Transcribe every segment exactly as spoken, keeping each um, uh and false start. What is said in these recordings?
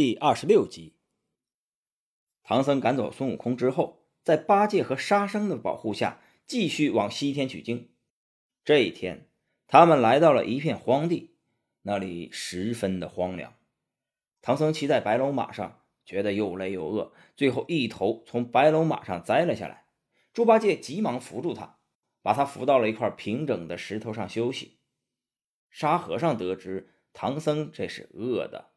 第二十六集。唐僧赶走孙悟空之后，在八戒和沙僧的保护下，继续往西天取经。这一天，他们来到了一片荒地，那里十分的荒凉。唐僧骑在白龙马上，觉得又累又饿，最后一头从白龙马上栽了下来。猪八戒急忙扶住他，把他扶到了一块平整的石头上休息。沙和尚得知唐僧这是饿的，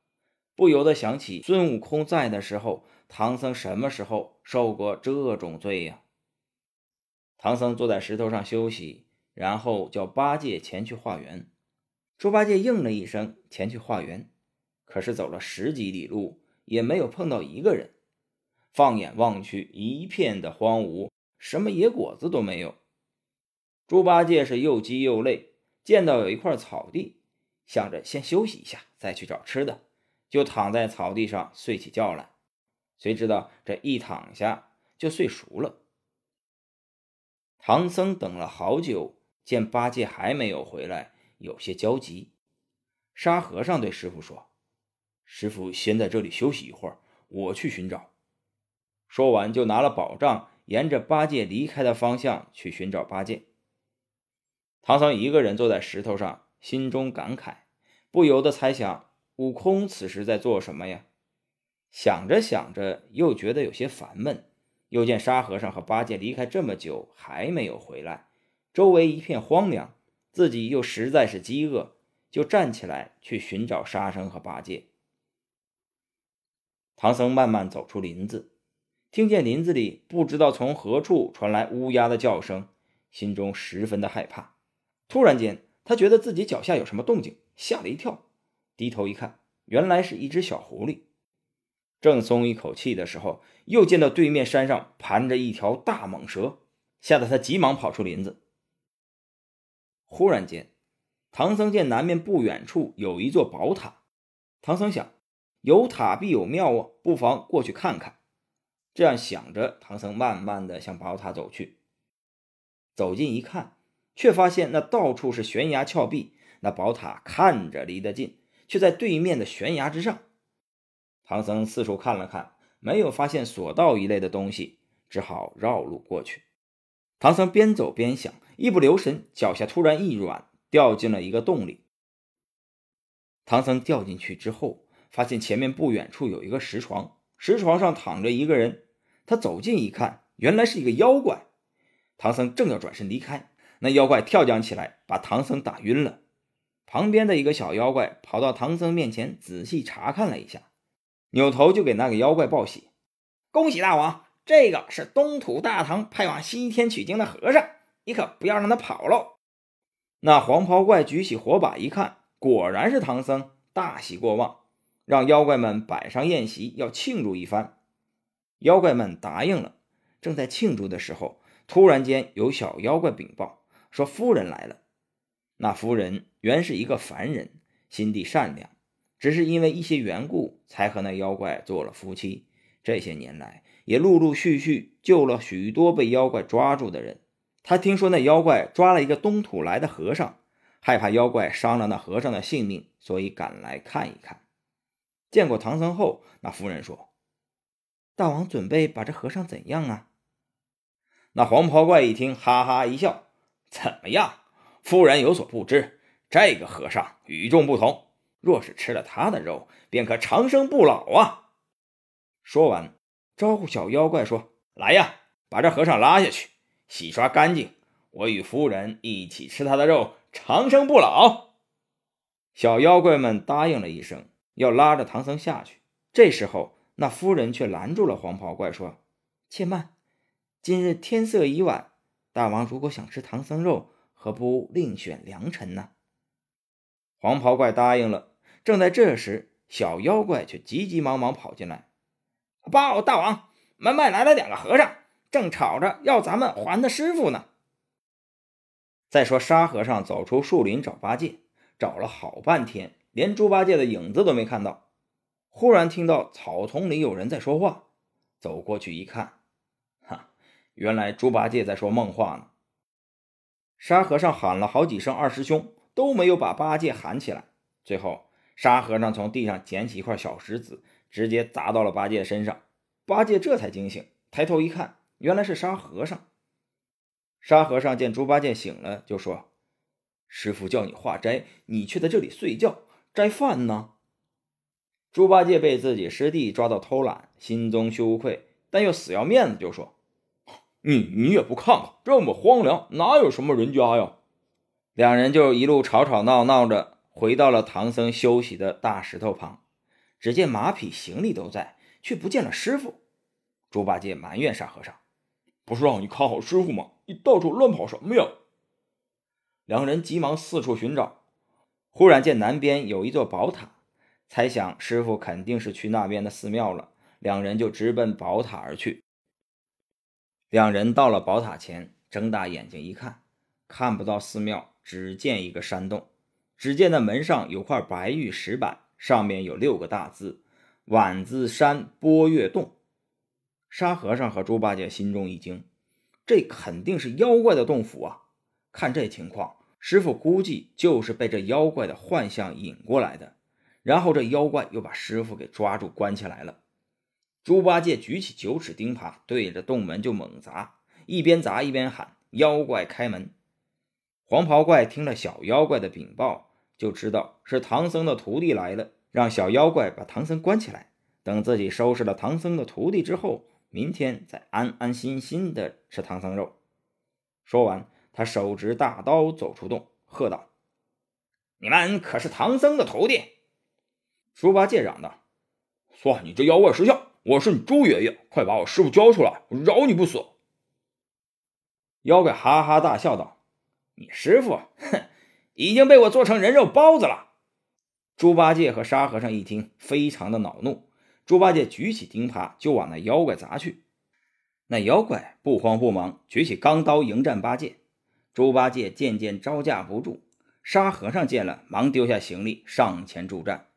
不由得想起孙悟空在的时候，唐僧什么时候受过这种罪呀？唐僧坐在石头上休息，然后叫八戒前去化缘。猪八戒应了一声，前去化缘，可是走了十几里路，也没有碰到一个人。放眼望去，一片的荒芜，什么野果子都没有。猪八戒是又饥又累，见到有一块草地，想着先休息一下，再去找吃的，就躺在草地上睡起觉来。谁知道这一躺下就睡熟了。唐僧等了好久，见八戒还没有回来，有些焦急。沙和尚对师父说：“师父先在这里休息一会儿，我去寻找。”说完就拿了宝杖，沿着八戒离开的方向去寻找八戒。唐僧一个人坐在石头上，心中感慨，不由得猜想悟空此时在做什么呀？想着想着又觉得有些烦闷，又见沙和尚和八戒离开这么久还没有回来，周围一片荒凉，自己又实在是饥饿，就站起来去寻找沙僧和八戒。唐僧慢慢走出林子，听见林子里不知道从何处传来乌鸦的叫声，心中十分的害怕。突然间他觉得自己脚下有什么动静，吓了一跳，低头一看，原来是一只小狐狸。正松一口气的时候，又见到对面山上盘着一条大蟒蛇，吓得他急忙跑出林子。忽然间，唐僧见南面不远处有一座宝塔，唐僧想，有塔必有庙啊，不妨过去看看。这样想着，唐僧慢慢的向宝塔走去。走近一看，却发现那到处是悬崖峭壁，那宝塔看着离得近，却在对面的悬崖之上。唐僧四处看了看，没有发现索道一类的东西，只好绕路过去。唐僧边走边想，一不留神脚下突然一软，掉进了一个洞里。唐僧掉进去之后，发现前面不远处有一个石床，石床上躺着一个人。他走近一看，原来是一个妖怪。唐僧正要转身离开，那妖怪跳将起来，把唐僧打晕了。旁边的一个小妖怪跑到唐僧面前，仔细查看了一下，扭头就给那个妖怪报喜：“恭喜大王，这个是东土大唐派往西天取经的和尚，你可不要让他跑喽！”那黄袍怪举起火把一看，果然是唐僧，大喜过望，让妖怪们摆上宴席，要庆祝一番。妖怪们答应了。正在庆祝的时候，突然间有小妖怪禀报说夫人来了。那夫人原是一个凡人，心地善良，只是因为一些缘故才和那妖怪做了夫妻。这些年来也陆陆续续救了许多被妖怪抓住的人。他听说那妖怪抓了一个东土来的和尚，害怕妖怪伤了那和尚的性命，所以赶来看一看。见过唐僧后，那夫人说：“大王准备把这和尚怎样啊？”那黄袍怪一听，哈哈一笑：“怎么样？夫人有所不知，这个和尚与众不同，若是吃了他的肉，便可长生不老啊！”说完招呼小妖怪说：“来呀，把这和尚拉下去，洗刷干净，我与夫人一起吃他的肉，长生不老。”小妖怪们答应了一声，要拉着唐僧下去。这时候那夫人却拦住了黄袍怪说：“且慢，今日天色已晚，大王如果想吃唐僧肉，何不另选良辰呢？”黄袍怪答应了。正在这时，小妖怪却急急忙忙跑进来：“报大王，门外来了两个和尚，正吵着要咱们还他师父呢。”再说沙和尚走出树林找八戒，找了好半天，连猪八戒的影子都没看到。忽然听到草丛里有人在说话，走过去一看，哈，原来猪八戒在说梦话呢。沙和尚喊了好几声二师兄，都没有把八戒喊起来。最后沙和尚从地上捡起一块小石子，直接砸到了八戒身上。八戒这才惊醒，抬头一看，原来是沙和尚。沙和尚见猪八戒醒了，就说：“师父叫你化斋，你却在这里睡觉，斋饭呢？”猪八戒被自己师弟抓到偷懒，心中羞愧，但又死要面子，就说：“你你也不看看，这么荒凉，哪有什么人家呀？”两人就一路吵吵闹闹着回到了唐僧休息的大石头旁。只见马匹行李都在，却不见了师傅。猪八戒埋怨沙和尚：“不是让你看好师傅吗？你到处乱跑什么呀？”两人急忙四处寻找，忽然见南边有一座宝塔，猜想师傅肯定是去那边的寺庙了，两人就直奔宝塔而去。两人到了宝塔前，睁大眼睛一看，看不到寺庙，只见一个山洞。只见那门上有块白玉石板，上面有六个大字：“碗字山波月洞。”沙和尚和猪八戒心中一惊，这肯定是妖怪的洞府啊！看这情况，师傅估计就是被这妖怪的幻象引过来的。然后这妖怪又把师傅给抓住关起来了。猪八戒举起九齿钉耙，对着洞门就猛砸，一边砸一边喊：“妖怪开门！”黄袍怪听了小妖怪的禀报，就知道是唐僧的徒弟来了，让小妖怪把唐僧关起来，等自己收拾了唐僧的徒弟之后，明天再安安心心的吃唐僧肉。说完，他手执大刀走出洞，喝道：“你们可是唐僧的徒弟？”猪八戒嚷道：“算你这妖怪识相，我是你猪爷爷，快把我师傅交出来，我饶你不死！”妖怪哈哈大笑道：“你师傅，哼，已经被我做成人肉包子了。”猪八戒和沙和尚一听，非常的恼怒。猪八戒举起钉耙就往那妖怪砸去，那妖怪不慌不忙，举起钢刀迎战八戒。猪八戒渐渐招架不住，沙和尚见了，忙丢下行李上前助战。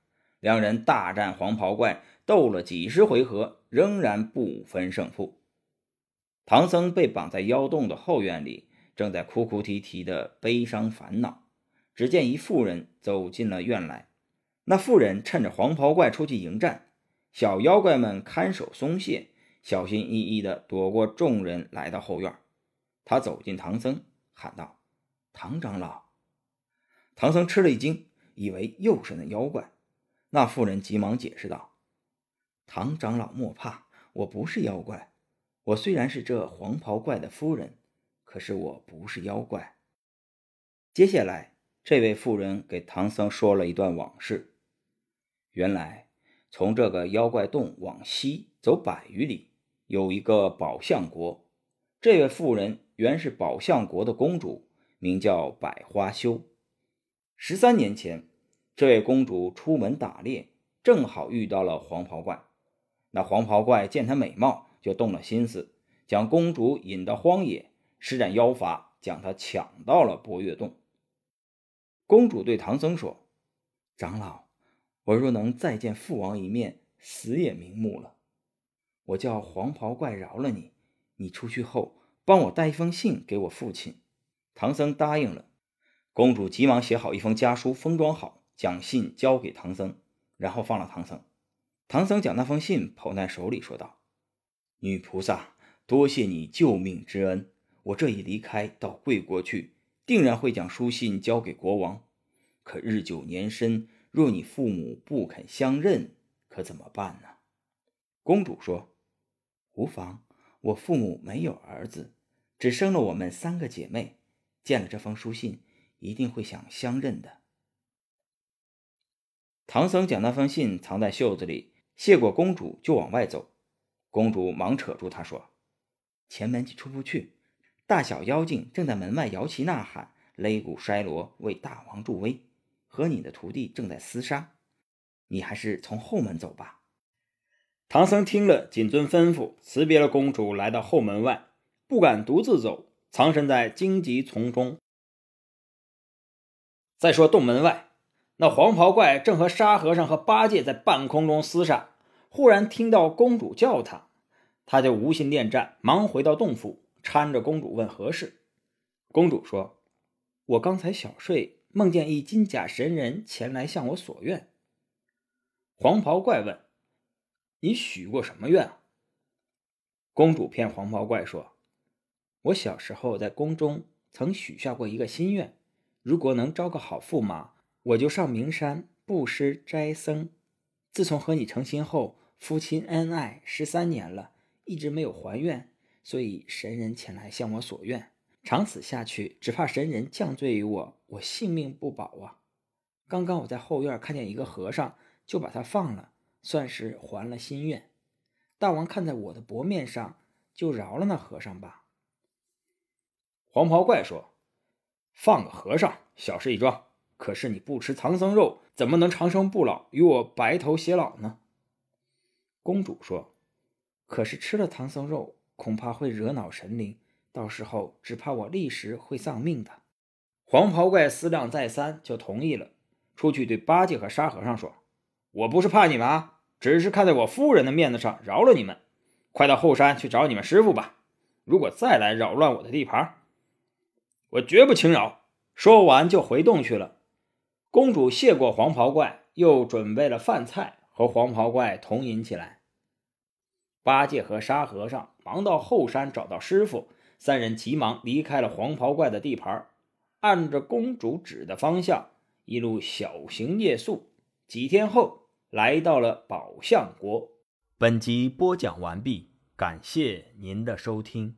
两人大战黄袍怪，斗了几十回合，仍然不分胜负。唐僧被绑在妖洞的后院里，正在哭哭啼啼的悲伤烦恼。只见一妇人走进了院来，那妇人趁着黄袍怪出去迎战，小妖怪们看守松懈，小心翼翼地躲过众人，来到后院。他走近唐僧，喊道：“唐长老！”唐僧吃了一惊，以为又是那妖怪。那妇人急忙解释道：“唐长老莫怕，我不是妖怪。我虽然是这黄袍怪的夫人，可是我不是妖怪。”接下来，这位妇人给唐僧说了一段往事。原来，从这个妖怪洞往西走百余里，有一个宝象国。这位妇人原是宝象国的公主，名叫百花羞。十三年前，这位公主出门打猎，正好遇到了黄袍怪。那黄袍怪见她美貌，就动了心思，将公主引到荒野，施展妖法，将她抢到了波月洞。公主对唐僧说：“长老，我若能再见父王一面，死也瞑目了。我叫黄袍怪饶了你，你出去后帮我带一封信给我父亲。”唐僧答应了。公主急忙写好一封家书，封装好，将信交给唐僧，然后放了唐僧。唐僧将那封信捧在手里，说道：“女菩萨，多谢你救命之恩，我这一离开到贵国去，定然会将书信交给国王。可日久年深，若你父母不肯相认，可怎么办呢？”公主说：“无妨，我父母没有儿子，只生了我们三个姐妹，见了这封书信，一定会想相认的。”唐僧将那封信藏在袖子里，谢过公主就往外走。公主忙扯住他说：“前门你出不去，大小妖精正在门外摇旗呐喊，擂鼓摔锣为大王助威，和你的徒弟正在厮杀，你还是从后门走吧。”唐僧听了，谨遵吩咐，辞别了公主，来到后门外，不敢独自走，藏身在荆棘丛中。再说洞门外，那黄袍怪正和沙和尚和八戒在半空中厮杀，忽然听到公主叫他，他就无心恋战，忙回到洞府，搀着公主问何事。公主说：“我刚才小睡，梦见一金甲神人前来向我所愿。”黄袍怪问：“你许过什么愿啊？”公主骗黄毛怪说：“我小时候在宫中曾许下过一个心愿，如果能招个好驸马，我就上名山布施斋僧。自从和你成亲后，夫妻恩爱十三年了，一直没有还愿，所以神人前来向我所愿。长此下去，只怕神人降罪于我，我性命不保啊。刚刚我在后院看见一个和尚，就把他放了，算是还了心愿。大王看在我的薄面上，就饶了那和尚吧。”黄袍怪说：“放个和尚，小事一桩。可是你不吃唐僧肉，怎么能长生不老，与我白头偕老呢？”公主说：“可是吃了唐僧肉，恐怕会惹恼神灵，到时候只怕我立时会丧命的。”黄袍怪思量再三，就同意了，出去对八戒和沙和尚说：“我不是怕你们啊，只是看在我夫人的面子上饶了你们。快到后山去找你们师傅吧，如果再来扰乱我的地盘，我绝不轻饶。”说完就回洞去了。公主谢过黄袍怪，又准备了饭菜，和黄袍怪同饮起来。八戒和沙和尚忙到后山找到师傅，三人急忙离开了黄袍怪的地盘，按着公主指的方向一路小行夜宿。几天后来到了宝象国。本集播讲完毕，感谢您的收听。